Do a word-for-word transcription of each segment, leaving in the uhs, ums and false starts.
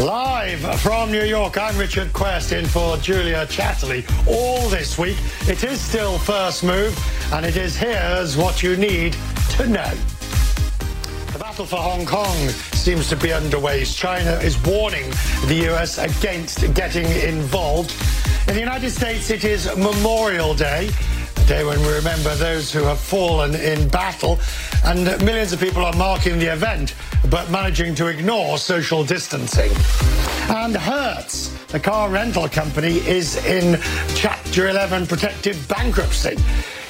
Live from New York, I'm Richard Quest in for Julia Chatterley. All this week, it is still First Move, and it is here's what you need to know. The battle for Hong Kong seems to be underway. China is warning the U S against getting involved. In the United States, it is Memorial Day, a day when we remember those who have fallen in battle, and millions of people are marking the event, but managing to ignore social distancing. And Hertz, the car rental company, is in Chapter eleven protective bankruptcy.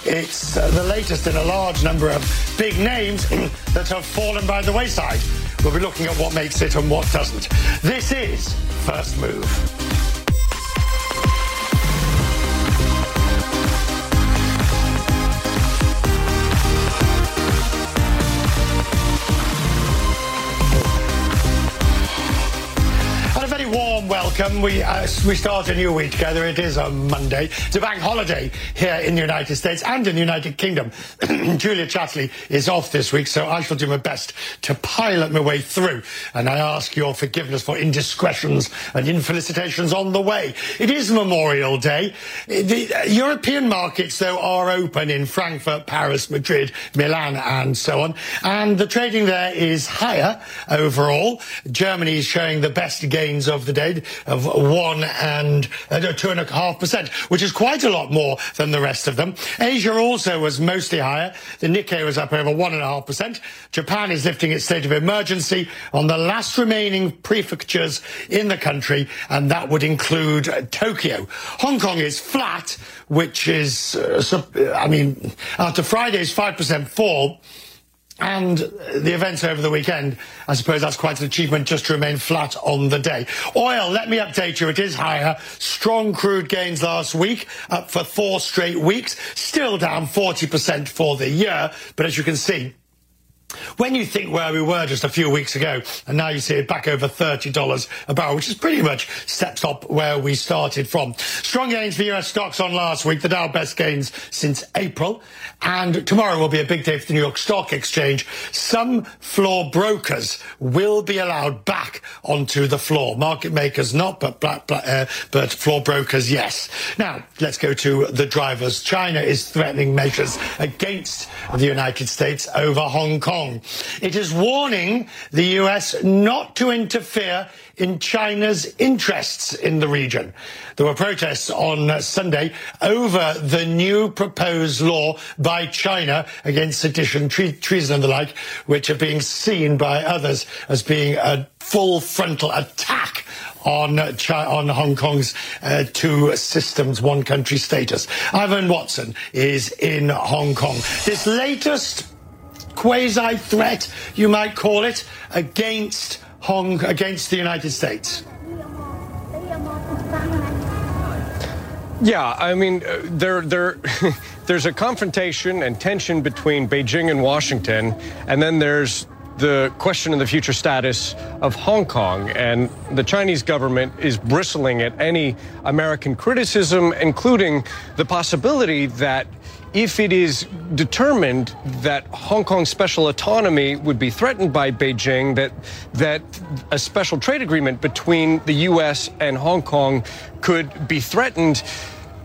It's the latest in a large number of big names that have fallen by the wayside. We'll be looking at what makes it and what doesn't. This is First Move. Warm welcome. We uh, we start a new week together. It is a Monday. It's a bank holiday here in the United States and in the United Kingdom. Julia Chatterley is off this week, so I shall do my best to pilot my way through. And I ask your forgiveness for indiscretions and infelicitations on the way. It is Memorial Day. The European markets, though, are open in Frankfurt, Paris, Madrid, Milan, and so on. And the trading there is higher overall. Germany is showing the best gains of. Of the day of one and uh, two and a half percent, which is quite a lot more than the rest of them. Asia also was mostly higher. The Nikkei was up over one and a half percent. Japan is lifting its state of emergency on the last remaining prefectures in the country, and that would include uh, Tokyo. Hong Kong is flat, which is, uh, sub- I mean, after Friday's five percent fall. And the events over the weekend, I suppose that's quite an achievement just to remain flat on the day. Oil, let me update you, it is higher. Strong crude gains last week, up for four straight weeks. Still down forty percent for the year, but as you can see, when you think where we were just a few weeks ago, and now you see it back over thirty dollars a barrel, which is pretty much steps up where we started from. Strong gains for U S stocks on last week, the Dow best gains since April. And tomorrow will be a big day for the New York Stock Exchange. Some floor brokers will be allowed back onto the floor. Market makers not, but, black, black, uh, but floor brokers, yes. Now, let's go to the drivers. China is threatening measures against the United States over Hong Kong. It is warning the U S not to interfere in China's interests in the region. There were protests on Sunday over the new proposed law by China against sedition, tre- treason and the like, which are being seen by others as being a full frontal attack on China, on Hong Kong's uh, two systems, one country status. Ivan Watson is in Hong Kong. This latest quasi-threat, you might call it, against Hong, against the United States. Yeah, I mean, uh, there, there, there's a confrontation and tension between Beijing and Washington, and then there's the question of the future status of Hong Kong, and the Chinese government is bristling at any American criticism, including the possibility that if it is determined that Hong Kong's special autonomy would be threatened by Beijing, that that a special trade agreement between the U S and Hong Kong could be threatened,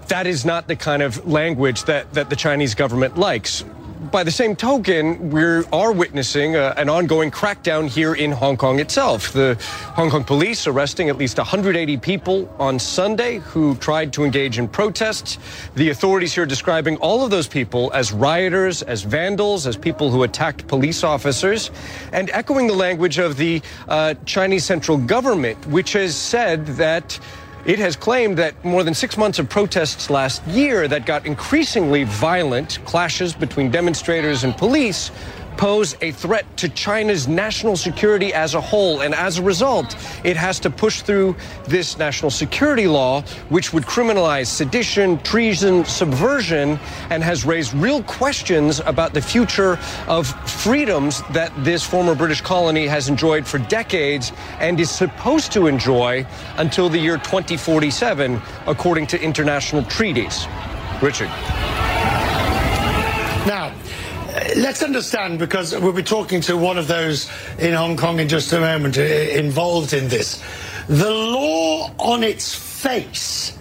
that is not the kind of language that, that the Chinese government likes. By the same token, we are witnessing a, an ongoing crackdown here in Hong Kong itself. The Hong Kong police arresting at least one hundred eighty people on Sunday who tried to engage in protests. The authorities here describing all of those people as rioters, as vandals, as people who attacked police officers, and echoing the language of the uh, Chinese central government, which has said that It has claimed that more than six months of protests last year that got increasingly violent, clashes between demonstrators and police, pose a threat to China's national security as a whole. And as a result, it has to push through this national security law, which would criminalize sedition, treason, subversion, and has raised real questions about the future of freedoms that this former British colony has enjoyed for decades and is supposed to enjoy until the year twenty forty-seven, according to international treaties. Richard. Now, let's understand, because we'll be talking to one of those in Hong Kong in just a moment involved in this. The law on its face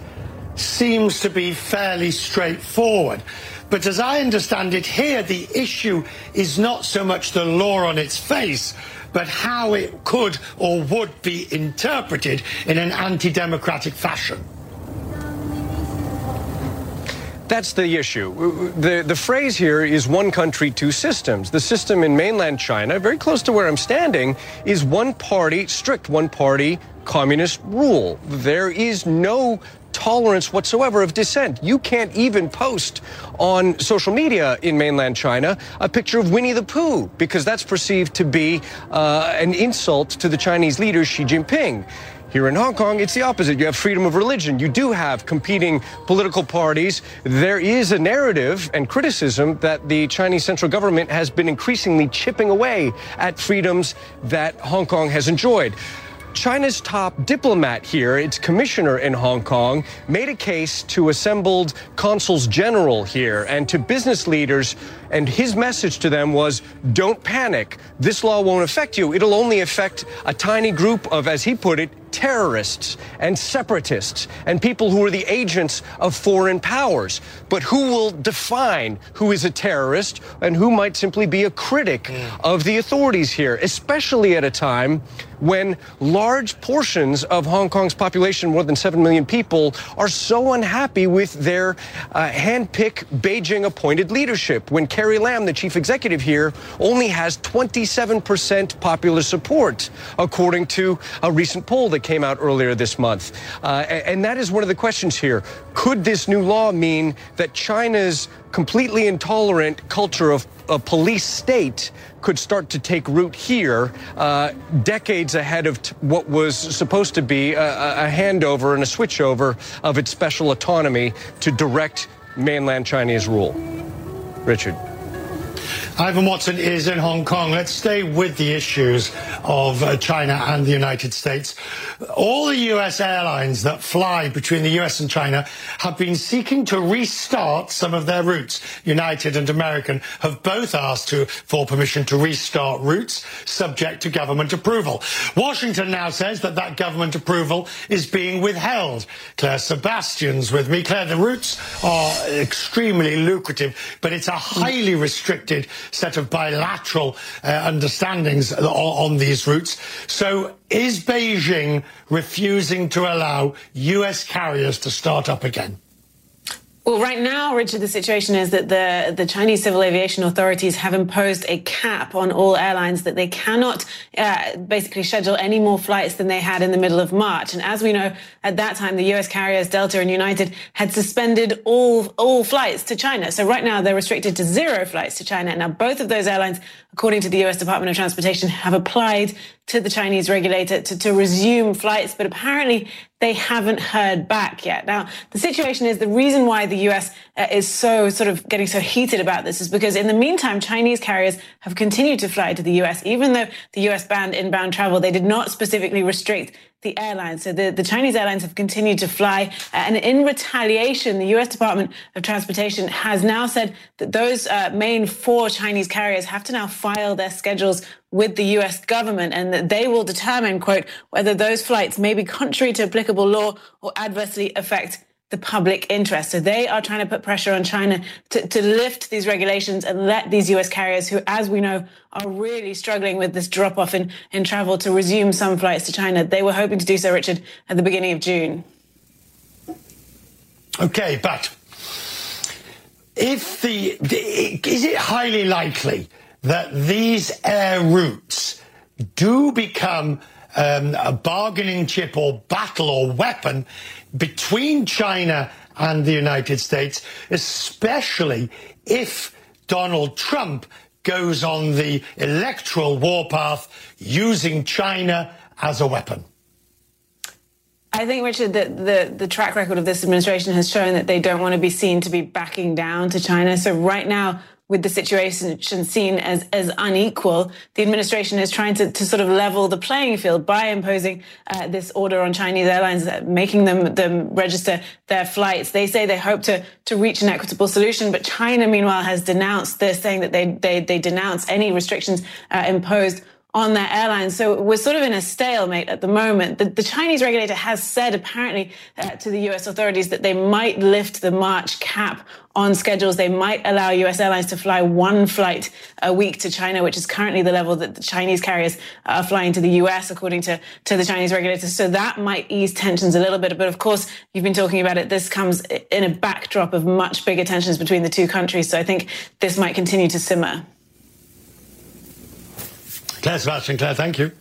seems to be fairly straightforward. But as I understand it here, the issue is not so much the law on its face, but how it could or would be interpreted in an anti-democratic fashion. That's the issue. The, the phrase here is one country, two systems. The system in mainland China, very close to where I'm standing, is one party, strict one party communist rule. There is no tolerance whatsoever of dissent. You can't even post on social media in mainland China a picture of Winnie the Pooh, because that's perceived to be uh, an insult to the Chinese leader Xi Jinping. Here in Hong Kong, it's the opposite. You have freedom of religion. You do have competing political parties. There is a narrative and criticism that the Chinese central government has been increasingly chipping away at freedoms that Hong Kong has enjoyed. China's top diplomat here, its commissioner in Hong Kong, made a case to assembled consuls general here and to business leaders, and his message to them was, don't panic. This law won't affect you. It'll only affect a tiny group of, as he put it, terrorists and separatists and people who are the agents of foreign powers. But who will define who is a terrorist and who might simply be a critic of the authorities here, especially at a time when large portions of Hong Kong's population, more than seven million people, are so unhappy with their uh, hand-picked Beijing-appointed leadership, when Carrie Lam, the chief executive here, only has twenty-seven percent popular support, according to a recent poll that came out earlier this month. Uh, and that is one of the questions here. Could this new law mean that China's completely intolerant culture of a police state could start to take root here, uh, decades ahead of t- what was supposed to be a, a handover and a switchover of its special autonomy to direct mainland Chinese rule? Richard. Ivan Watson is in Hong Kong. Let's stay with the issues of uh, China and the United States. All the U S airlines that fly between the U S and China have been seeking to restart some of their routes. United and American have both asked to, for permission to restart routes, subject to government approval. Washington now says that that government approval is being withheld. Claire Sebastian's with me. Claire, the routes are extremely lucrative, but it's a highly restricted set of bilateral uh, understandings on, on these routes. So is Beijing refusing to allow U S carriers to start up again? Well, right now, Richard, the situation is that the, the Chinese civil aviation authorities have imposed a cap on all airlines that they cannot uh, basically schedule any more flights than they had in the middle of March. And as we know, at that time, the U S carriers Delta and United had suspended all, all flights to China. So right now, they're restricted to zero flights to China. Now, both of those airlines, according to the U S Department of Transportation, have applied to the Chinese regulator to, to resume flights, but apparently they haven't heard back yet. Now, the situation is the reason why the U S uh, is so sort of getting so heated about this is because in the meantime, Chinese carriers have continued to fly to the U S. Even though the U S banned inbound travel, they did not specifically restrict the airlines. So the, the Chinese airlines have continued to fly. And in retaliation, the U S Department of Transportation has now said that those uh, main four Chinese carriers have to now file their schedules with the U S government, and that they will determine, quote, whether those flights may be contrary to applicable law or adversely affect the public interest. So they are trying to put pressure on China to, to lift these regulations and let these U S carriers, who, as we know, are really struggling with this drop-off in, in travel, to resume some flights to China. They were hoping to do so, Richard, at the beginning of June. Okay, but if the, the is it highly likely that these air routes do become um, a bargaining chip or battle or weapon between China and the United States, especially if Donald Trump goes on the electoral warpath using China as a weapon. I think, Richard, that the, the track record of this administration has shown that they don't want to be seen to be backing down to China. So right now, with the situation seen as, as unequal, the administration is trying to, to sort of level the playing field by imposing uh, this order on Chinese airlines, uh, making them, them register their flights. They say they hope to, to reach an equitable solution, but China, meanwhile, has denounced this, saying that they, they, they denounce any restrictions uh, imposed on their airlines. So we're sort of in a stalemate at the moment. The, the Chinese regulator has said apparently uh, to the U S authorities that they might lift the March cap on schedules. They might allow U S airlines to fly one flight a week to China, which is currently the level that the Chinese carriers are flying to the U S, according to, to the Chinese regulators. So that might ease tensions a little bit. But of course, you've been talking about it. This comes in a backdrop of much bigger tensions between the two countries. So I think this might continue to simmer. Claire Sebastian, Claire, thank you.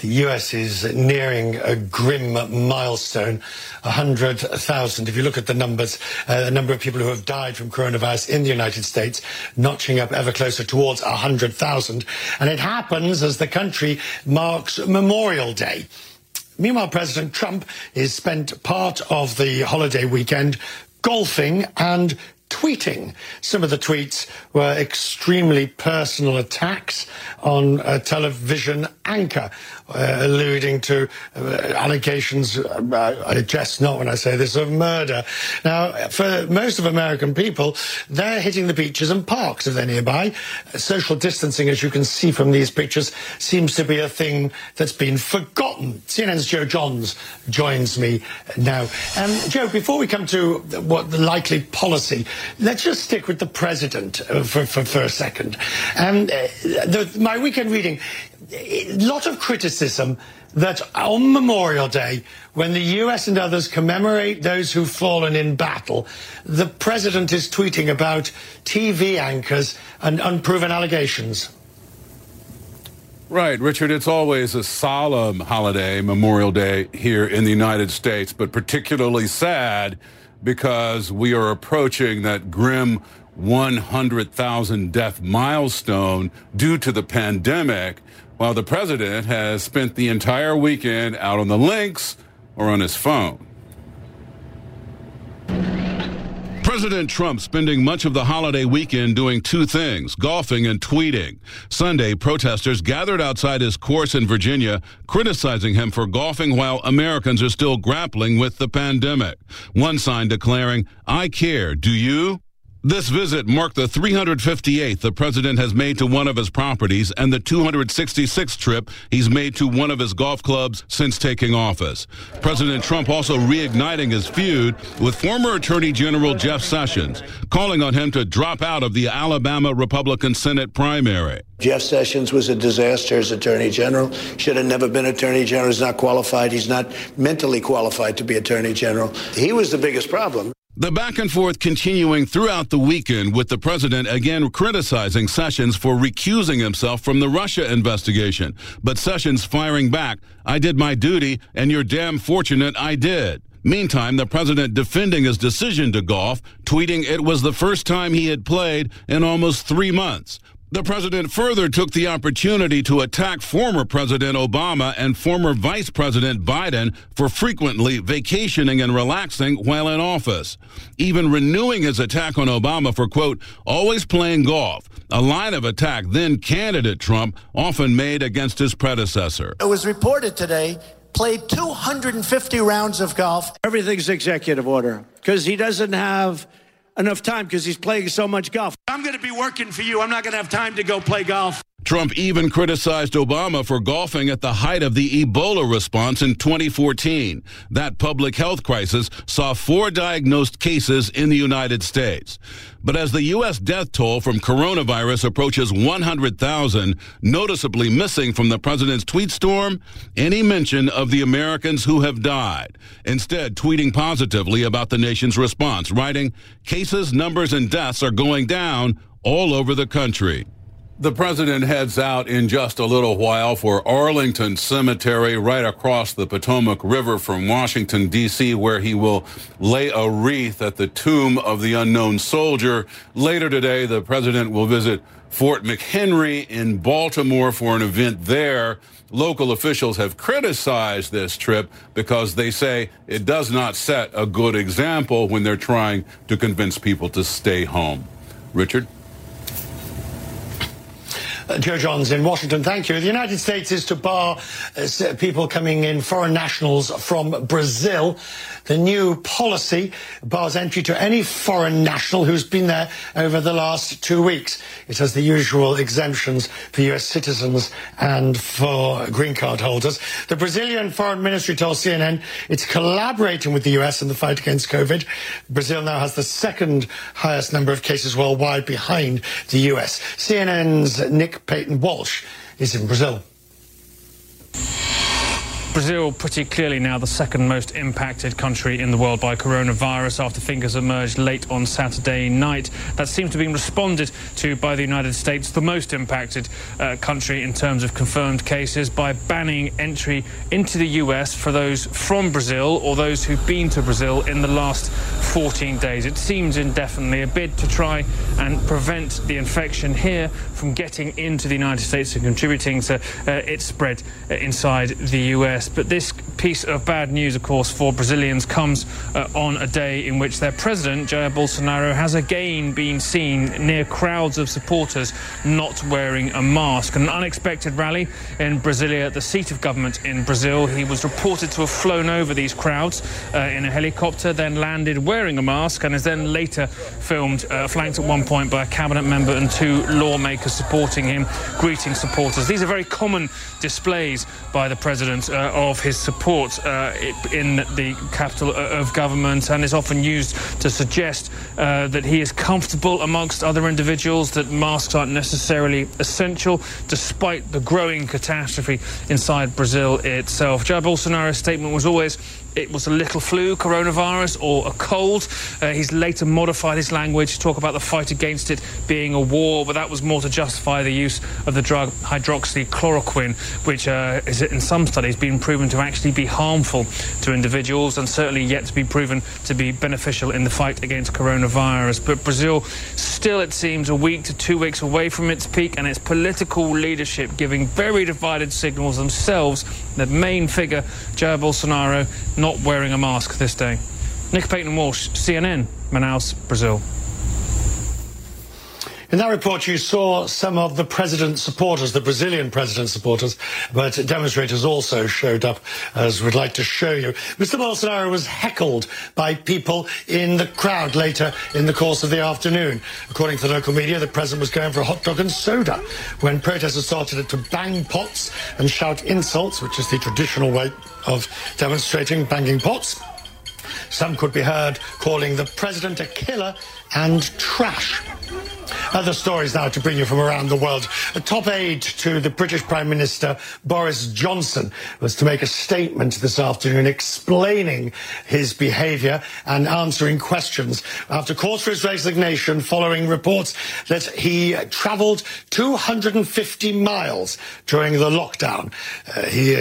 The U S is nearing a grim milestone, one hundred thousand. If you look at the numbers, uh, the number of people who have died from coronavirus in the United States, notching up ever closer towards one hundred thousand. And it happens as the country marks Memorial Day. Meanwhile, President Trump is spent part of the holiday weekend golfing and tweeting. Some of the tweets were extremely personal attacks on a television anchor, uh, alluding to uh, allegations, uh, I jest not when I say this, of murder. Now, for most of American people, they're hitting the beaches and parks if they're nearby. Social distancing, as you can see from these pictures, seems to be a thing that's been forgotten. C N N's Joe Johns joins me now. Um, Joe, before we come to what the likely policy, let's just stick with the president for, for, for a second. Um, the, my weekend reading, a lot of criticism that on Memorial Day, when the U S and others commemorate those who've fallen in battle, the president is tweeting about T V anchors and unproven allegations. Right, Richard, it's always a solemn holiday, Memorial Day, here in the United States, but particularly sad because we are approaching that grim one hundred thousand death milestone due to the pandemic, while the president has spent the entire weekend out on the links or on his phone. President Trump spending much of the holiday weekend doing two things, golfing and tweeting. Sunday, protesters gathered outside his course in Virginia, criticizing him for golfing while Americans are still grappling with the pandemic. One sign declaring, "I care, do you?" This visit marked the three hundred fifty-eighth the president has made to one of his properties and the two hundred sixty-sixth trip he's made to one of his golf clubs since taking office. President Trump also reigniting his feud with former Attorney General Jeff Sessions, calling on him to drop out of the Alabama Republican Senate primary. Jeff Sessions was a disaster as Attorney General, should have never been Attorney General. He's not qualified. He's not mentally qualified to be Attorney General. He was the biggest problem. The back and forth continuing throughout the weekend with the president again criticizing Sessions for recusing himself from the Russia investigation. But Sessions firing back, "I did my duty and you're damn fortunate I did." Meantime, the president defending his decision to golf, tweeting it was the first time he had played in almost three months. The president further took the opportunity to attack former President Obama and former Vice President Biden for frequently vacationing and relaxing while in office, even renewing his attack on Obama for, quote, always playing golf, a line of attack then-candidate Trump often made against his predecessor. It was reported today, played two hundred fifty rounds of golf. Everything's executive order because he doesn't have enough time because he's playing so much golf. I'm going to be working for you. I'm not going to have time to go play golf. Trump even criticized Obama for golfing at the height of the Ebola response in twenty fourteen. That public health crisis saw four diagnosed cases in the United States. But as the U S death toll from coronavirus approaches one hundred thousand, noticeably missing from the president's tweet storm, any mention of the Americans who have died. Instead, tweeting positively about the nation's response, writing, "Cases, numbers, and deaths are going down all over the country." The president heads out in just a little while for Arlington Cemetery, right across the Potomac River from Washington, D C, where he will lay a wreath at the tomb of the unknown soldier. Later today, the president will visit Fort McHenry in Baltimore for an event there. Local officials have criticized this trip because they say it does not set a good example when they're trying to convince people to stay home. Richard? Uh, Joe Johns in Washington, thank you. The United States is to bar uh, people coming in, foreign nationals from Brazil. The new policy bars entry to any foreign national who's been there over the last two weeks. It has the usual exemptions for U S citizens and for green card holders. The Brazilian Foreign Ministry told C N N it's collaborating with the U S in the fight against COVID. Brazil now has the second highest number of cases worldwide behind the U S. C N N's Nick Paton Walsh is in Brazil. Brazil pretty clearly now the second most impacted country in the world by coronavirus after figures emerged late on Saturday night. That seems to be responded to by the United States, the most impacted uh, country in terms of confirmed cases, by banning entry into the U S for those from Brazil or those who've been to Brazil in the last fourteen days. It seems indefinitely a bid to try and prevent the infection here from getting into the United States and contributing to uh, its spread inside the U S. But this piece of bad news, of course, for Brazilians comes uh, on a day in which their president, Jair Bolsonaro, has again been seen near crowds of supporters not wearing a mask. An unexpected rally in Brasilia, the seat of government in Brazil. He was reported to have flown over these crowds uh, in a helicopter, then landed wearing a mask, and is then later filmed, uh, flanked at one point by a cabinet member and two lawmakers supporting him, greeting supporters. These are very common displays by the president uh, of his support uh, in the capital of government, and is often used to suggest uh, that he is comfortable amongst other individuals, that masks aren't necessarily essential, despite the growing catastrophe inside Brazil itself. Jair Bolsonaro's statement was always, it was a little flu, coronavirus, or a cold. Uh, he's later modified his language to talk about the fight against it being a war, but that was more to justify the use of the drug hydroxychloroquine, which uh, is in some studies been proven to actually be harmful to individuals and certainly yet to be proven to be beneficial in the fight against coronavirus. But Brazil still, it seems, a week to two weeks away from its peak, and its political leadership giving very divided signals themselves. The main figure, Jair Bolsonaro, not wearing a mask this day. Nick Paton Walsh, C N N, Manaus, Brazil. In that report, you saw some of the president's supporters, the Brazilian president's supporters, but demonstrators also showed up, as we'd like to show you. Mister Bolsonaro was heckled by people in the crowd later in the course of the afternoon. According to the local media, the president was going for a hot dog and soda when protesters started to bang pots and shout insults, which is the traditional way of demonstrating, banging pots. Some could be heard calling the president a killer and trash. Other stories now to bring you from around the world. A top aide to the British Prime Minister Boris Johnson was to make a statement this afternoon explaining his behaviour and answering questions after calls for his resignation following reports that he travelled two hundred fifty miles during the lockdown. Uh, he,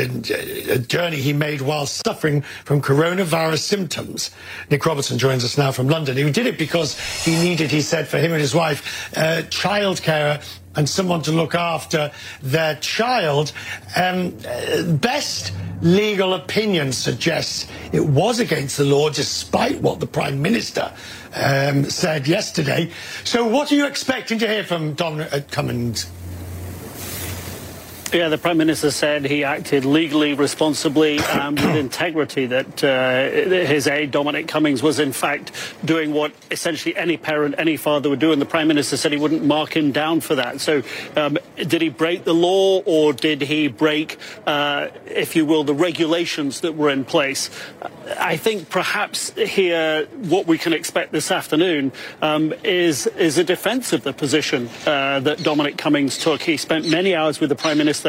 uh, a journey he made while suffering from coronavirus symptoms. Nic Robertson joins us now from London. He did it because he needed, he said, for him and his wife, Uh, childcare and someone to look after their child. Um, best legal opinion suggests it was against the law, despite what the Prime Minister um, said yesterday. So what are you expecting to hear from Dominic Cummings? Yeah, the Prime Minister said he acted legally, responsibly and with integrity, that uh, his aide, Dominic Cummings, was in fact doing what essentially any parent, any father would do, and the Prime Minister said he wouldn't mark him down for that. So um, did he break the law, or did he break, uh, if you will, the regulations that were in place? I think perhaps here what we can expect this afternoon um, is, is a defence of the position uh, that Dominic Cummings took. He spent many hours with the Prime Minister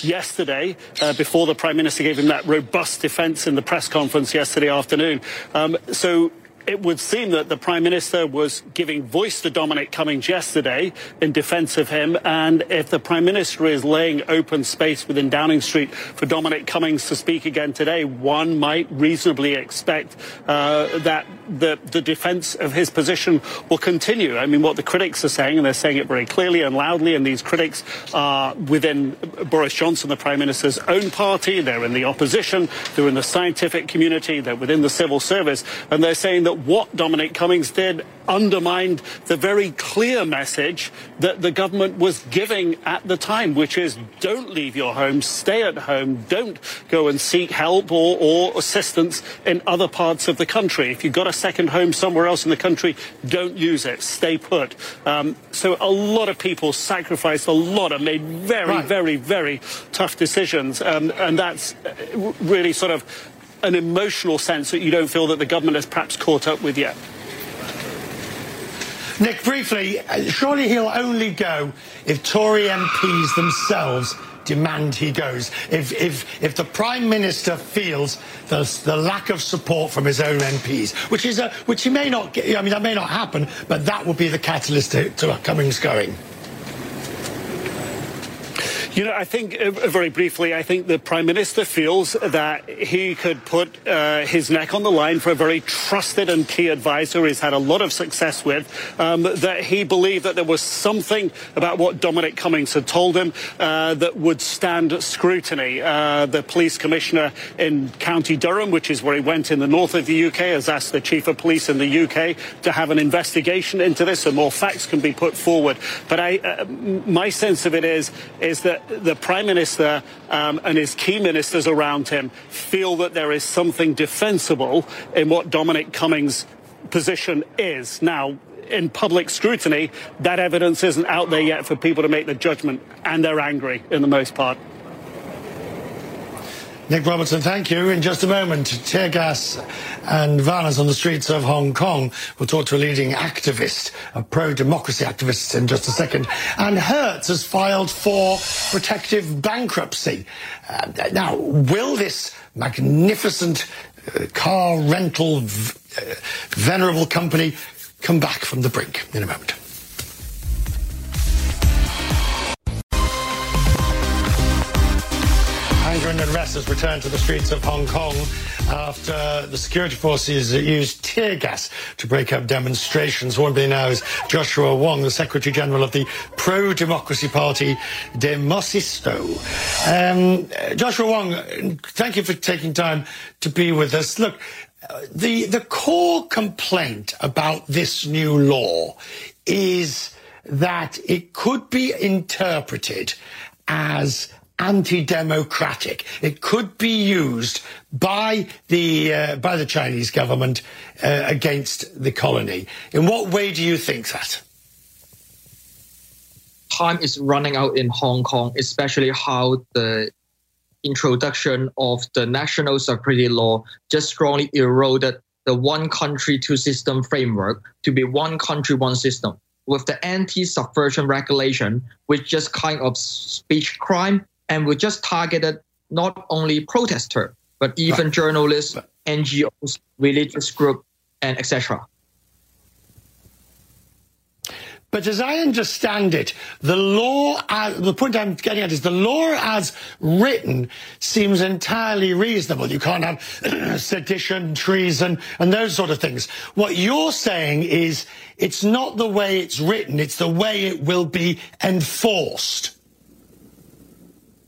yesterday, uh, before the Prime Minister gave him that robust defence in the press conference yesterday afternoon. Um, so it would seem that the Prime Minister was giving voice to Dominic Cummings yesterday in defence of him. And if the Prime Minister is laying open space within Downing Street for Dominic Cummings to speak again today, one might reasonably expect uh, that the, the defence of his position will continue. I mean, what the critics are saying, and they're saying it very clearly and loudly, and these critics are within Boris Johnson, the Prime Minister's own party. They're in the opposition. They're in the scientific community. They're within the civil service. And they're saying that what Dominic Cummings did undermined the very clear message that the government was giving at the time, which is don't leave your home, stay at home, don't go and seek help or, or assistance in other parts of the country. If you've got a second home somewhere else in the country, don't use it, stay put. Um, so a lot of people sacrificed a lot and made very, right. very, very tough decisions. Um, and that's really sort of an emotional sense that you don't feel that the government has perhaps caught up with yet. Nick, briefly, surely he'll only go if Tory M Ps themselves demand he goes. If if if the Prime Minister feels the the lack of support from his own M Ps, which is a which he may not get. I mean, that may not happen, but that would be the catalyst to, to Cummings going. You know, I think, uh, very briefly, I think the Prime Minister feels that he could put uh, his neck on the line for a very trusted and key advisor he's had a lot of success with, um, that he believed that there was something about what Dominic Cummings had told him uh, that would stand scrutiny. Uh, the police commissioner in County Durham, which is where he went in the north of the U K, has asked the chief of police in the U K to have an investigation into this so more facts can be put forward. But I, uh, my sense of it is, is that the Prime Minister um, and his key ministers around him feel that there is something defensible in what Dominic Cummings' position is. Now, in public scrutiny, that evidence isn't out there yet for people to make the judgment, and they're angry in the most part. Nick Robertson, thank you. In just a moment, tear gas and violence on the streets of Hong Kong. We'll talk to a leading activist, a pro-democracy activist, in just a second. And Hertz has filed for protective bankruptcy. Uh, now, will this magnificent uh, car rental v- uh, venerable company come back from the brink? In a moment. Anger and unrest has returned to the streets of Hong Kong after the security forces used tear gas to break up demonstrations. One day now is Joshua Wong, the Secretary General of the pro-democracy party Demosisto. Um, Joshua Wong, thank you for taking time to be with us. Look, the the core complaint about this new law is that it could be interpreted as anti-democratic. It could be used by the uh, by the Chinese government uh, against the colony. In what way do you think that? Time is running out in Hong Kong, especially how the introduction of the national security law just strongly eroded the one country, two system framework to be one country, one system. With the anti-subversion regulation, which just kind of speech crime, and we just targeted not only protesters, but even right. journalists, right. N G Os, religious groups, and et cetera. But as I understand it, the law, uh, the point I'm getting at is the law as written seems entirely reasonable. You can't have sedition, treason, and those sort of things. What you're saying is it's not the way it's written, it's the way it will be enforced.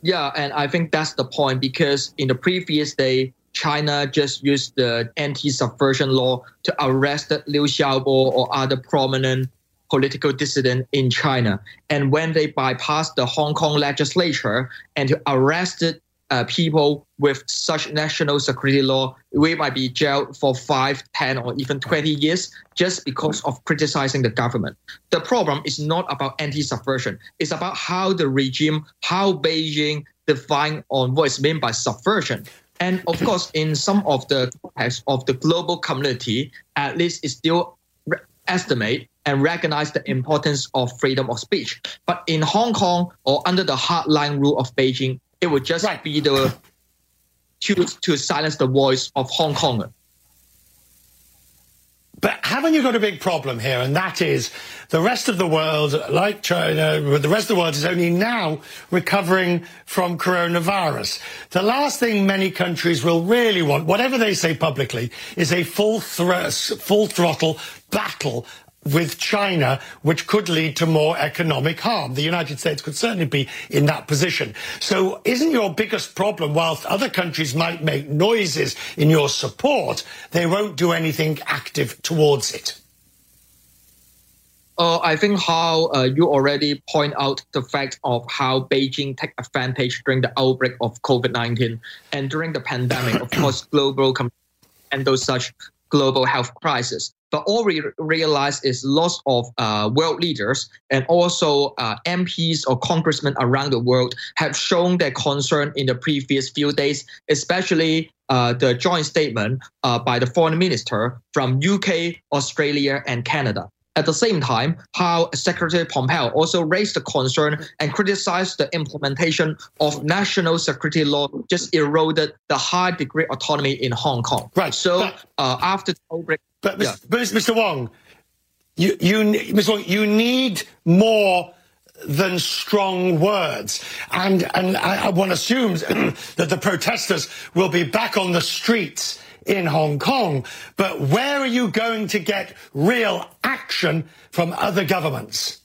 Yeah, and I think that's the point, because in the previous day, China just used the anti-subversion law to arrest Liu Xiaobo or other prominent political dissident in China. And when they bypassed the Hong Kong legislature and arrested uh, people with such national security law, we might be jailed for five, ten, or even twenty years just because of criticizing the government. The problem is not about anti-subversion. It's about how the regime, how Beijing define on what is meant by subversion. And of course, in some of the context of the global community, at least it's still re- estimate and recognize the importance of freedom of speech. But in Hong Kong, or under the hardline rule of Beijing, it would just right. be the choose to silence the voice of Hong Kong. But haven't you got a big problem here? And that is the rest of the world, like China, the rest of the world is only now recovering from coronavirus. The last thing many countries will really want, whatever they say publicly, is a full, thr- full throttle battle with China, which could lead to more economic harm. The United States could certainly be in that position. So isn't your biggest problem, whilst other countries might make noises in your support, they won't do anything active towards it? Uh, I think how uh, you already point out the fact of how Beijing took advantage during the outbreak of covid nineteen and during the pandemic, of course, global com- and those such global health crisis. But all we realize is lots of uh, world leaders and also uh, M Ps or congressmen around the world have shown their concern in the previous few days, especially uh, the joint statement uh, by the foreign minister from U K, Australia and Canada. At the same time, how Secretary Pompeo also raised the concern and criticized the implementation of national security law, just eroded the high degree autonomy in Hong Kong. Right. So but, uh, after the outbreak, but Mister Yeah. Mister Wong, you, you, Mister Wong, you need more than strong words, and and I, one assumes that the protesters will be back on the streets in Hong Kong, but where are you going to get real action from other governments?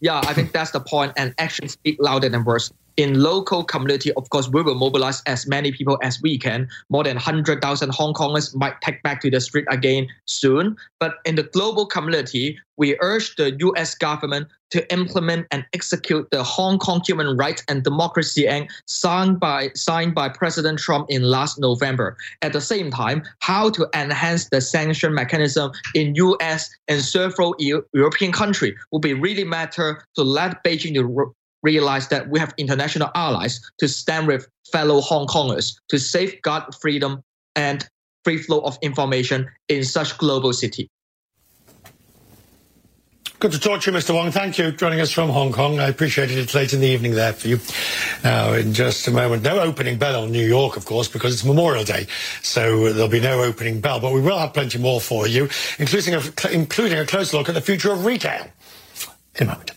Yeah, I think that's the point, and actions speak louder than words. In local community, of course, we will mobilize as many people as we can. More than one hundred thousand Hong Kongers might take back to the street again soon. But in the global community, we urge the U S government to implement and execute the Hong Kong Human Rights and Democracy Act signed by signed by President Trump in last November. At the same time, how to enhance the sanction mechanism in U S and several EU, European countries will be really matter to let Beijing to realize that we have international allies to stand with fellow Hong Kongers to safeguard freedom and free flow of information in such global city. Good to talk to you, Mister Wong. Thank you for joining us from Hong Kong. I appreciate it. It's late in the evening there for you. Now, in just a moment, no opening bell on New York, of course, because it's Memorial Day, so there'll be no opening bell. But we will have plenty more for you, including a, including a close look at the future of retail in a moment.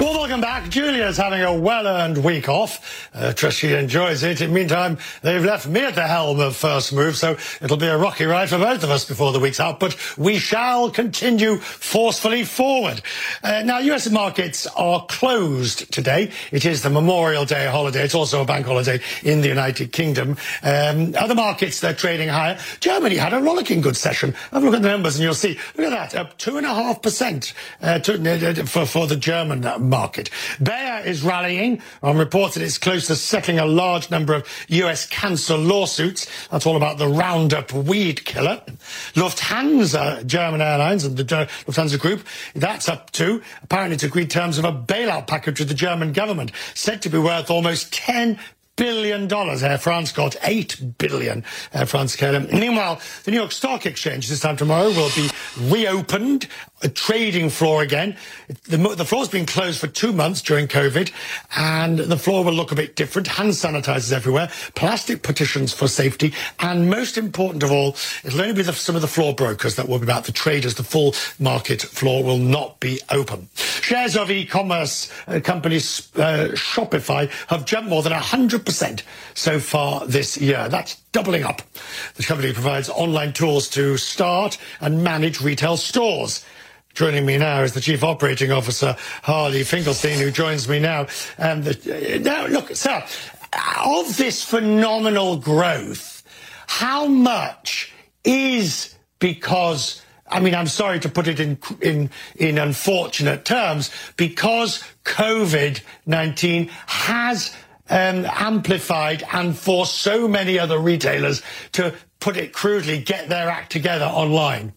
Well, welcome back. Julia's having a well-earned week off. I uh, trust she enjoys it. In the meantime, they've left me at the helm of First Move, so it'll be a rocky ride for both of us before the week's out, but we shall continue forcefully forward. Uh, now, U S markets are closed today. It is the Memorial Day holiday. It's also a bank holiday in the United Kingdom. Um, other markets, they're trading higher. Germany had a rollicking good session. Have a look at the numbers and you'll see. Look at that, up two point five percent uh, to, uh, for, for the German market. market. Bayer is rallying on reports that it's close to settling a large number of U S cancer lawsuits. That's all about the Roundup weed killer. Lufthansa, German Airlines and the Lufthansa Group, that's up too. Apparently it's agreed terms of a bailout package with the German government, said to be worth almost ten billion dollars. Air France got eight billion. Air France K L M. Meanwhile, the New York Stock Exchange this time tomorrow will be reopened, a trading floor again. The, the floor's been closed for two months during COVID, and the floor will look a bit different. Hand sanitizers everywhere, plastic partitions for safety, and most important of all, it'll only be the, some of the floor brokers that will be about the traders. The full market floor will not be open. Shares of e-commerce uh, company uh, Shopify have jumped more than one hundred percent so far this year. That's doubling up. The company provides online tools to start and manage retail stores. Joining me now is the Chief Operating Officer, Harley Finkelstein, who joins me now. And the, now, look, sir, of this phenomenal growth, how much is because, I mean, I'm sorry to put it in in, in unfortunate terms, because covid nineteen has Um, amplified and forced so many other retailers to, put it crudely, get their act together online?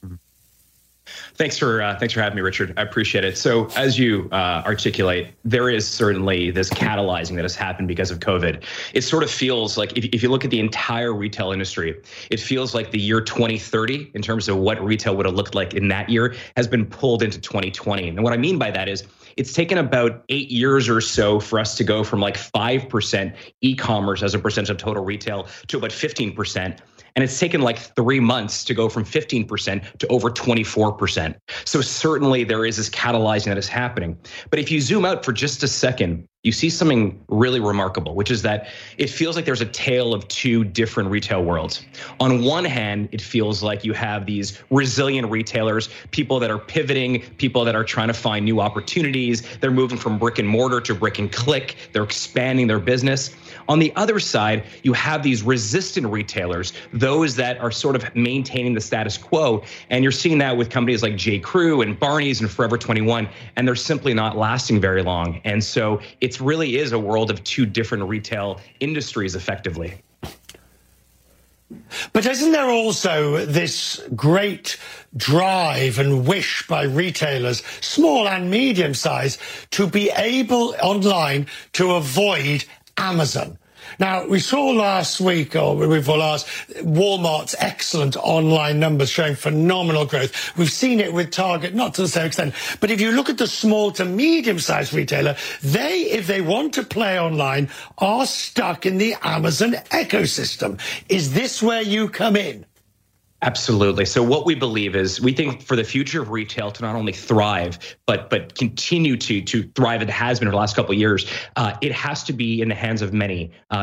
Thanks for uh, thanks for having me, Richard. I appreciate it. So as you uh, articulate, there is certainly this catalyzing that has happened because of COVID. It sort of feels like if, if you look at the entire retail industry, it feels like the year twenty thirty in terms of what retail would have looked like in that year has been pulled into twenty twenty. And what I mean by that is it's taken about eight years or so for us to go from like five percent e-commerce as a percentage of total retail to about fifteen percent. And it's taken like three months to go from fifteen percent to over twenty-four percent. So certainly there is this catalyzing that is happening. But if you zoom out for just a second, you see something really remarkable, which is that it feels like there's a tale of two different retail worlds. On one hand, it feels like you have these resilient retailers, people that are pivoting, people that are trying to find new opportunities. They're moving from brick and mortar to brick and click. They're expanding their business. On the other side, you have these resistant retailers, those that are sort of maintaining the status quo. And you're seeing that with companies like J Crew and Barney's and Forever twenty-one, and they're simply not lasting very long. And so it's It really is a world of two different retail industries, effectively. But isn't there also this great drive and wish by retailers, small and medium size, to be able online to avoid Amazon? Now, we saw last week, or we saw last, Walmart's excellent online numbers showing phenomenal growth. We've seen it with Target, not to the same extent. But if you look at the small to medium-sized retailer, they, if they want to play online, are stuck in the Amazon ecosystem. Is this where you come in? Absolutely. So what we believe is we think for the future of retail to not only thrive, but but continue to to thrive, it has been for the last couple of years, uh, it has to be in the hands of many uh,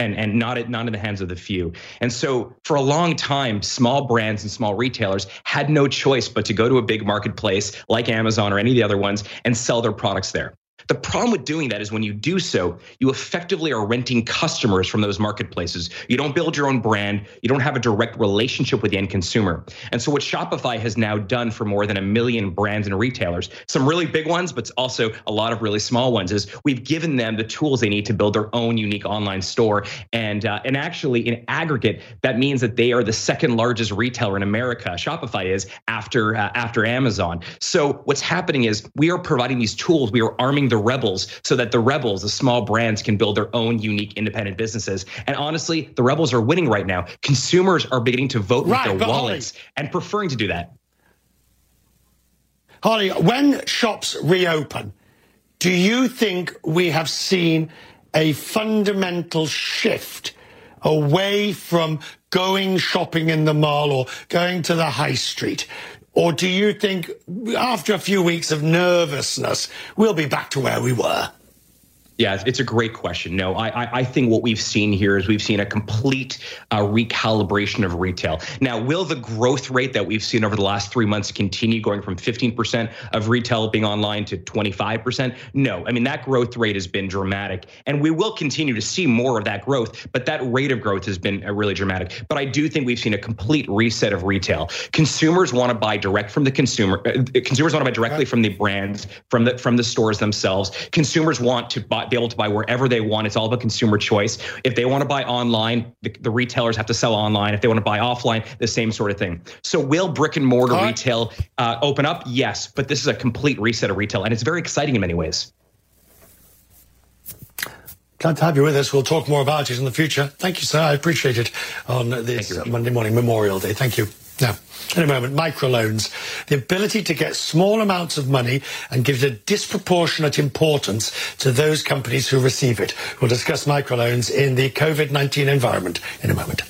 and, and not, at, not in the hands of the few. And so for a long time, small brands and small retailers had no choice but to go to a big marketplace like Amazon or any of the other ones and sell their products there. The problem with doing that is when you do so, you effectively are renting customers from those marketplaces. You don't build your own brand. You don't have a direct relationship with the end consumer. And so what Shopify has now done for more than a million brands and retailers, some really big ones, but also a lot of really small ones, is we've given them the tools they need to build their own unique online store. And, uh, and actually in aggregate, that means that they are the second largest retailer in America. Shopify is after, uh, after Amazon. So what's happening is we are providing these tools. We are arming the The rebels so that the rebels, the small brands, can build their own unique independent businesses. And honestly, the rebels are winning right now. Consumers are beginning to vote right, with their wallets Holly, and preferring to do that. Holly, when shops reopen, do you think we have seen a fundamental shift away from going shopping in the mall or going to the high street? Or do you think after a few weeks of nervousness, we'll be back to where we were? Yeah, it's a great question. No, I I think what we've seen here is we've seen a complete uh, recalibration of retail. Now, will the growth rate that we've seen over the last three months continue going from fifteen percent of retail being online to twenty-five percent? No, I mean, that growth rate has been dramatic and we will continue to see more of that growth, but that rate of growth has been really dramatic. But I do think we've seen a complete reset of retail. Consumers want to buy direct from the consumer. Consumers want to buy directly from the brands, from the from the stores themselves. Consumers want to buy. Be able to buy wherever they want. It's all about consumer choice. If they want to buy online, the, the retailers have to sell online. If they want to buy offline, the same sort of thing. So will brick and mortar right. retail uh, open up? Yes, but this is a complete reset of retail and it's very exciting in many ways. Glad to have you with us. We'll talk more about it in the future. Thank you, sir. I appreciate it on this you, Monday morning, Memorial Day. Thank you. Now, in a moment, microloans, the ability to get small amounts of money and give it a disproportionate importance to those companies who receive it. We'll discuss microloans in the COVID nineteen environment in a moment.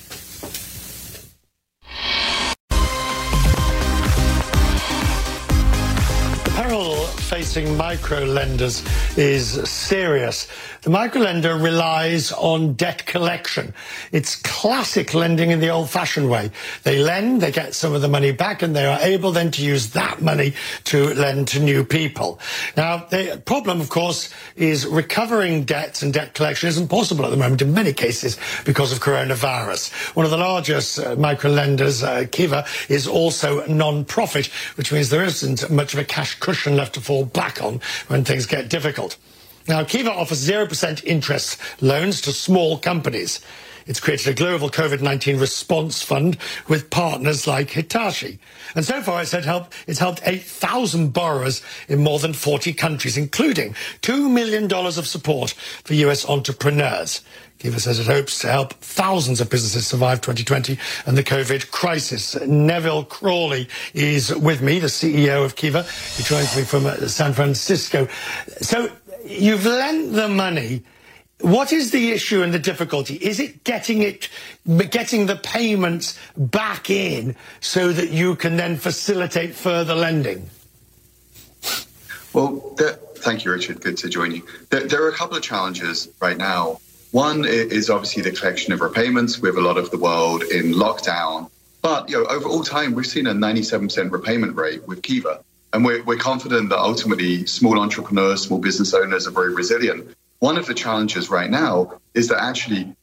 The peril facing microlenders is serious. The microlender relies on debt collection. It's classic lending in the old-fashioned way. They lend, they get some of the money back, and they are able then to use that money to lend to new people. Now, the problem, of course, is recovering debts and debt collection isn't possible at the moment in many cases because of coronavirus. One of the largest uh, microlenders, uh, Kiva, is also non-profit, which means there isn't much of a cash cushion left to fall back on when things get difficult. Now, Kiva offers zero percent interest loans to small companies. It's created a global COVID nineteen response fund with partners like Hitachi. And so far, it's helped, it's helped eight thousand borrowers in more than forty countries, including two million dollars of support for U S entrepreneurs. Kiva says it hopes to help thousands of businesses survive twenty twenty and the COVID crisis. Neville Crawley is with me, the C E O of Kiva. He joins me from San Francisco. So you've lent the money. What is the issue and the difficulty? Is it getting it, getting the payments back in so that you can then facilitate further lending? Well, there, thank you, Richard. Good to join you. There, there are a couple of challenges right now. One is obviously the collection of repayments. We have a lot of the world in lockdown. But you know, over all time, we've seen a ninety-seven percent repayment rate with Kiva. And we're, we're confident that ultimately small entrepreneurs, small business owners are very resilient. One of the challenges right now is that actually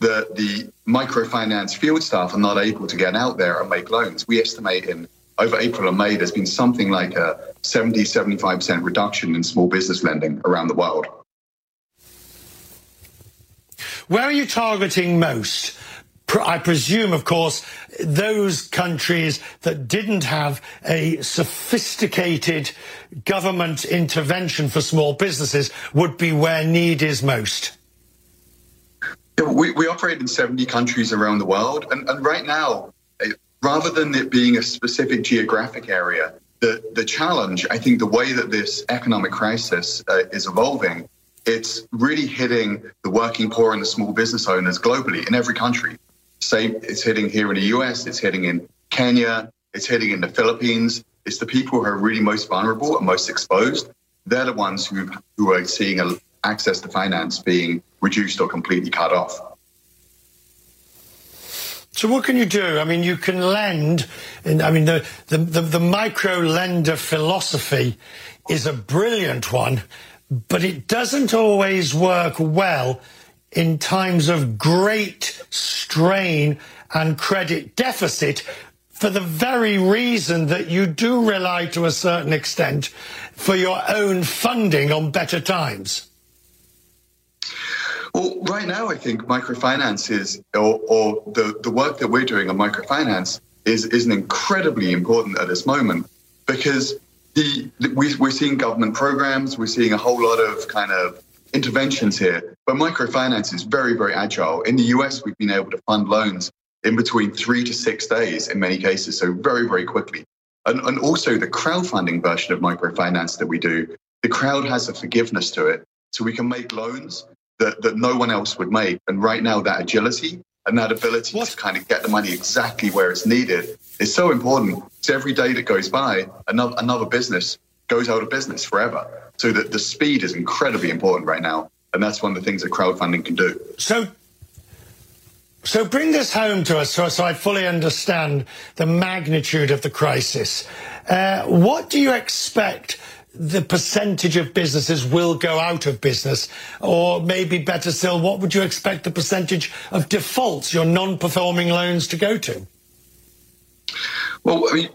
the, the microfinance field staff are not able to get out there and make loans. We estimate in over April and May, there's been something like a seventy, seventy-five percent reduction in small business lending around the world. Where are you targeting most? I presume, of course, those countries that didn't have a sophisticated government intervention for small businesses would be where need is most. We, we operate in seventy countries around the world. And, and right now, rather than it being a specific geographic area, the, the challenge, I think the way that this economic crisis uh, is evolving, it's really hitting the working poor and the small business owners globally in every country. Say it's hitting here in the U S, it's hitting in Kenya, it's hitting in the Philippines. It's the people who are really most vulnerable and most exposed. They're the ones who who are seeing access to finance being reduced or completely cut off. So what can you do? I mean, you can lend. And I mean, the the, the, the micro lender philosophy is a brilliant one, but it doesn't always work well in times of great strain and credit deficit for the very reason that you do rely to a certain extent for your own funding on better times. Well, right now, I think microfinance is, or, or the, the work that we're doing on microfinance is, is an incredibly important at this moment because The, we, we're seeing government programs, we're seeing a whole lot of kind of interventions here, but microfinance is very, very agile. In the U S, we've been able to fund loans in between three to six days in many cases, so very, very quickly. And, and also the crowdfunding version of microfinance that we do, the crowd has a forgiveness to it, so we can make loans that, that no one else would make. And right now, that agility and that ability what? to kind of get the money exactly where it's needed is so important. So every day that goes by, another, another business goes out of business forever. So that the speed is incredibly important right now. And that's one of the things that crowdfunding can do. So so bring this home to us so, so I fully understand the magnitude of the crisis. Uh, what do you expect the percentage of businesses will go out of business? Or maybe better still, what would you expect the percentage of defaults, your non-performing loans, to go to? Well, I mean,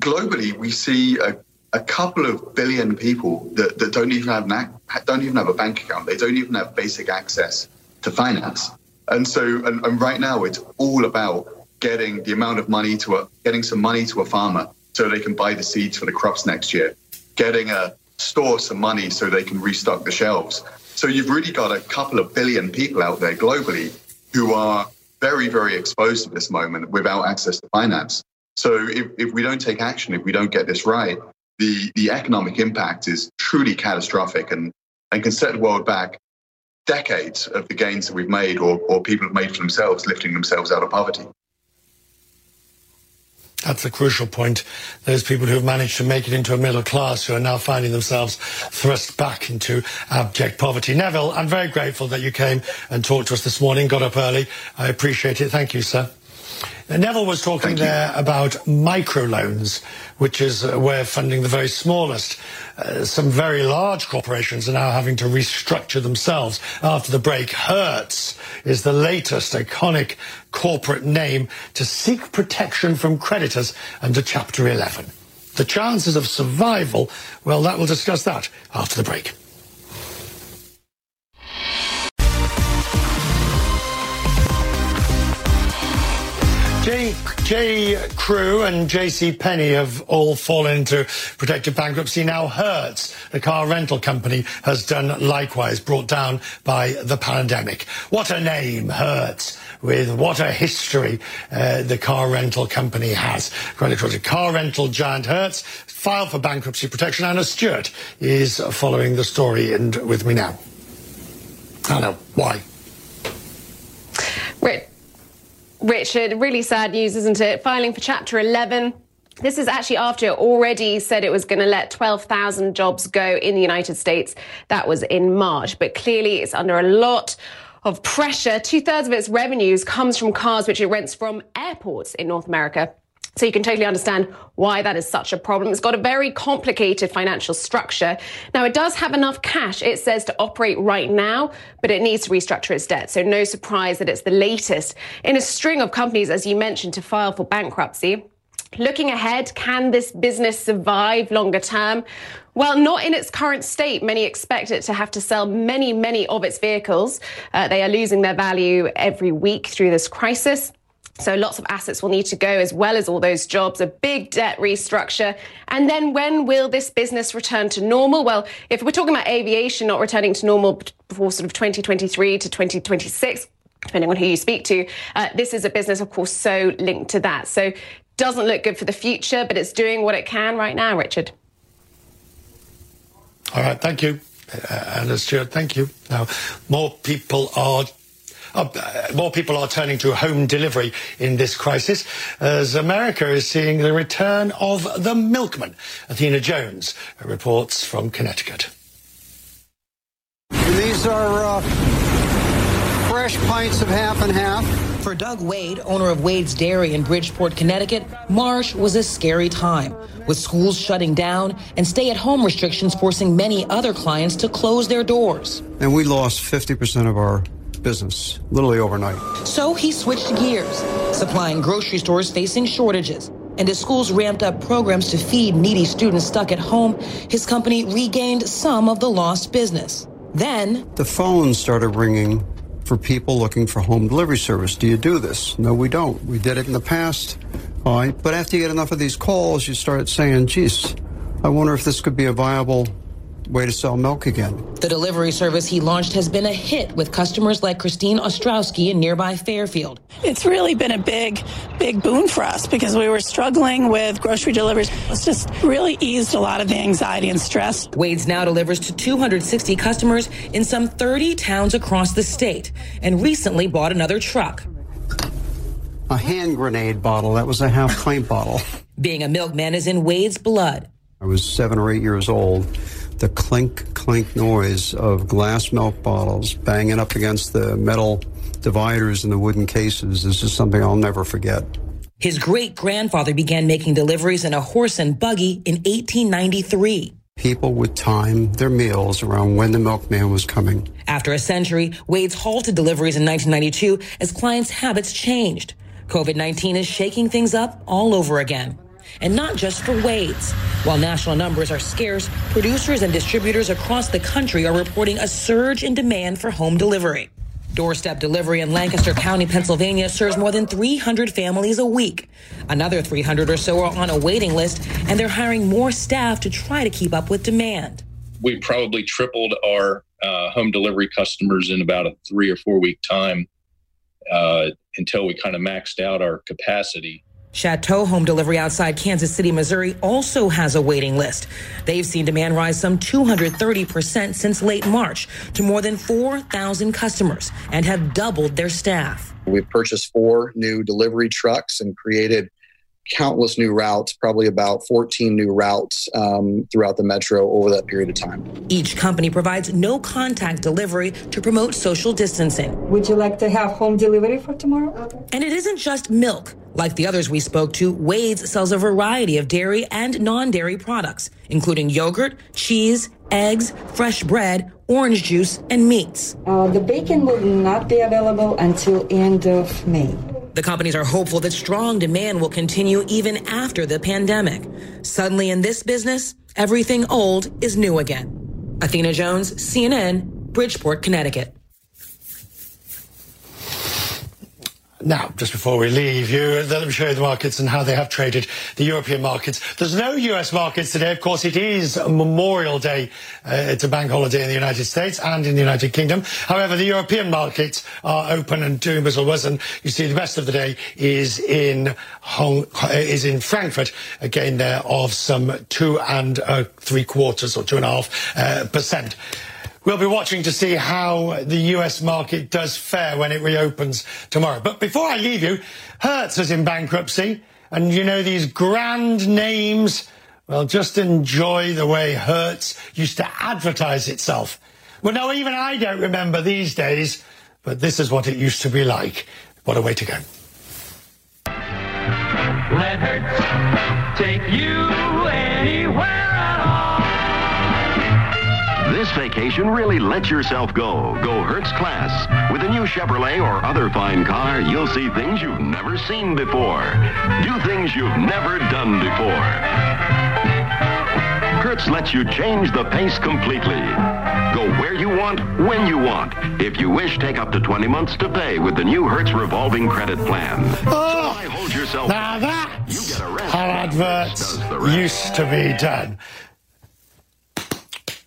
globally, we see a, a couple of billion people that, that don't even have an, don't even have a bank account. They don't even have basic access to finance. And so, and, and right now, it's all about getting the amount of money to a, getting some money to a farmer so they can buy the seeds for the crops next year, getting a store some money so they can restock the shelves. So you've really got a couple of billion people out there globally who are very, very exposed at this moment without access to finance. So if, if we don't take action, if we don't get this right, the, the economic impact is truly catastrophic and, and can set the world back decades of the gains that we've made or, or people have made for themselves, lifting themselves out of poverty. That's a crucial point. Those people who have managed to make it into a middle class who are now finding themselves thrust back into abject poverty. Neville, I'm very grateful that you came and talked to us this morning, got up early. I appreciate it. Thank you, sir. Neville was talking there about microloans, which is a way of funding the very smallest. Uh, some very large corporations are now having to restructure themselves. After the break, Hertz is the latest iconic corporate name to seek protection from creditors under Chapter eleven. The chances of survival, well, that we'll discuss that after the break. J, J. Crew and J C Penney have all fallen into protective bankruptcy. Now Hertz, the car rental company, has done likewise, brought down by the pandemic. What a name, Hertz, with what a history uh, the car rental company has. Credit to car rental giant Hertz, filed for bankruptcy protection. Anna Stewart is following the story and with me now. Anna, why? Right. Richard, really sad news, isn't it? Filing for Chapter eleven. This is actually after it already said it was going to let twelve thousand jobs go in the United States. That was in March. But clearly it's under a lot of pressure. Two-thirds of its revenues comes from cars which it rents from airports in North America. So you can totally understand why that is such a problem. It's got a very complicated financial structure. Now, it does have enough cash, it says, to operate right now, but it needs to restructure its debt. So no surprise that it's the latest in a string of companies, as you mentioned, to file for bankruptcy. Looking ahead, can this business survive longer term? Well, not in its current state. Many expect it to have to sell many, many of its vehicles. Uh, they are losing their value every week through this crisis. So lots of assets will need to go, as well as all those jobs, a big debt restructure. And then when will this business return to normal? Well, if we're talking about aviation not returning to normal before sort of twenty twenty-three to twenty twenty-six, depending on who you speak to, uh, this is a business, of course, so linked to that. So doesn't look good for the future, but it's doing what it can right now, Richard. All right. Thank you, uh, Anna Stewart. Thank you. Now, more people are... Uh, more people are turning to home delivery in this crisis, as America is seeing the return of the milkman. Athena Jones reports from Connecticut. These are uh, fresh pints of half and half. For Doug Wade, owner of Wade's Dairy in Bridgeport, Connecticut, March was a scary time, with schools shutting down and stay-at-home restrictions forcing many other clients to close their doors. And we lost fifty percent of our business literally overnight. So he switched gears, supplying grocery stores facing shortages. And as schools ramped up programs to feed needy students stuck at home, his company regained some of the lost business. Then the phone started ringing for people looking for home delivery service. Do you do this? No, we don't. We did it in the past. All right. But after you get enough of these calls, you start saying, geez, I wonder if this could be a viable way to sell milk again. The delivery service he launched has been a hit with customers like Christine Ostrowski in nearby Fairfield. It's really been a big, big boon for us because we were struggling with grocery deliveries. It's just really eased a lot of the anxiety and stress. Wade's now delivers to two hundred sixty customers in some thirty towns across the state and recently bought another truck. A hand grenade bottle. That was a half pint bottle. Being a milkman is in Wade's blood. I was seven or eight years old. The clink, clink noise of glass milk bottles banging up against the metal dividers and the wooden cases is just something I'll never forget. His great-grandfather began making deliveries in a horse and buggy in eighteen ninety-three. People would time their meals around when the milkman was coming. After a century, Wade's halted deliveries in nineteen ninety-two as clients' habits changed. COVID nineteen is shaking things up all over again. And not just for Wade's. While national numbers are scarce, producers and distributors across the country are reporting a surge in demand for home delivery. Doorstep delivery in Lancaster County, Pennsylvania serves more than three hundred families a week. Another three hundred or so are on a waiting list, and they're hiring more staff to try to keep up with demand. We probably tripled our uh, home delivery customers in about a three or four week time uh, until we kind of maxed out our capacity. Chateau Home Delivery outside Kansas City, Missouri also has a waiting list. They've seen demand rise some two hundred thirty percent since late March to more than four thousand customers and have doubled their staff. We've purchased four new delivery trucks and created countless new routes, probably about fourteen new routes um, throughout the metro over that period of time. Each company provides no-contact delivery to promote social distancing. Would you like to have home delivery for tomorrow? Okay. And it isn't just milk. Like the others we spoke to, Wade's sells a variety of dairy and non-dairy products, including yogurt, cheese, eggs, fresh bread, orange juice, and meats. Uh, the bacon will not be available until end of May. The companies are hopeful that strong demand will continue even after the pandemic. Suddenly in this business, everything old is new again. Athena Jones, C N N, Bridgeport, Connecticut. Now, just before we leave you, let me show you the markets and how they have traded, the European markets. There's no U S markets today. Of course, it is Memorial Day. Uh, it's a bank holiday in the United States and in the United Kingdom. However, the European markets are open and doing business. And you see the rest of the day is in Hong, is in Frankfurt. A gain there of some two and uh, three quarters or two and a half uh, percent. We'll be watching to see how the U S market does fare when it reopens tomorrow. But before I leave you, Hertz is in bankruptcy. And you know these grand names? Well, just enjoy the way Hertz used to advertise itself. Well, no, even I don't remember these days. But this is what it used to be like. What a way to go. Let Hertz take you anywhere. This vacation, really let yourself go. Go Hertz class. With a new Chevrolet or other fine car, you'll see things you've never seen before. Do things you've never done before. Hertz lets you change the pace completely. Go where you want, when you want. If you wish, take up to twenty months to pay with the new Hertz revolving credit plan. Oh, so hold yourself now that's you get a rest how adverts used to be done.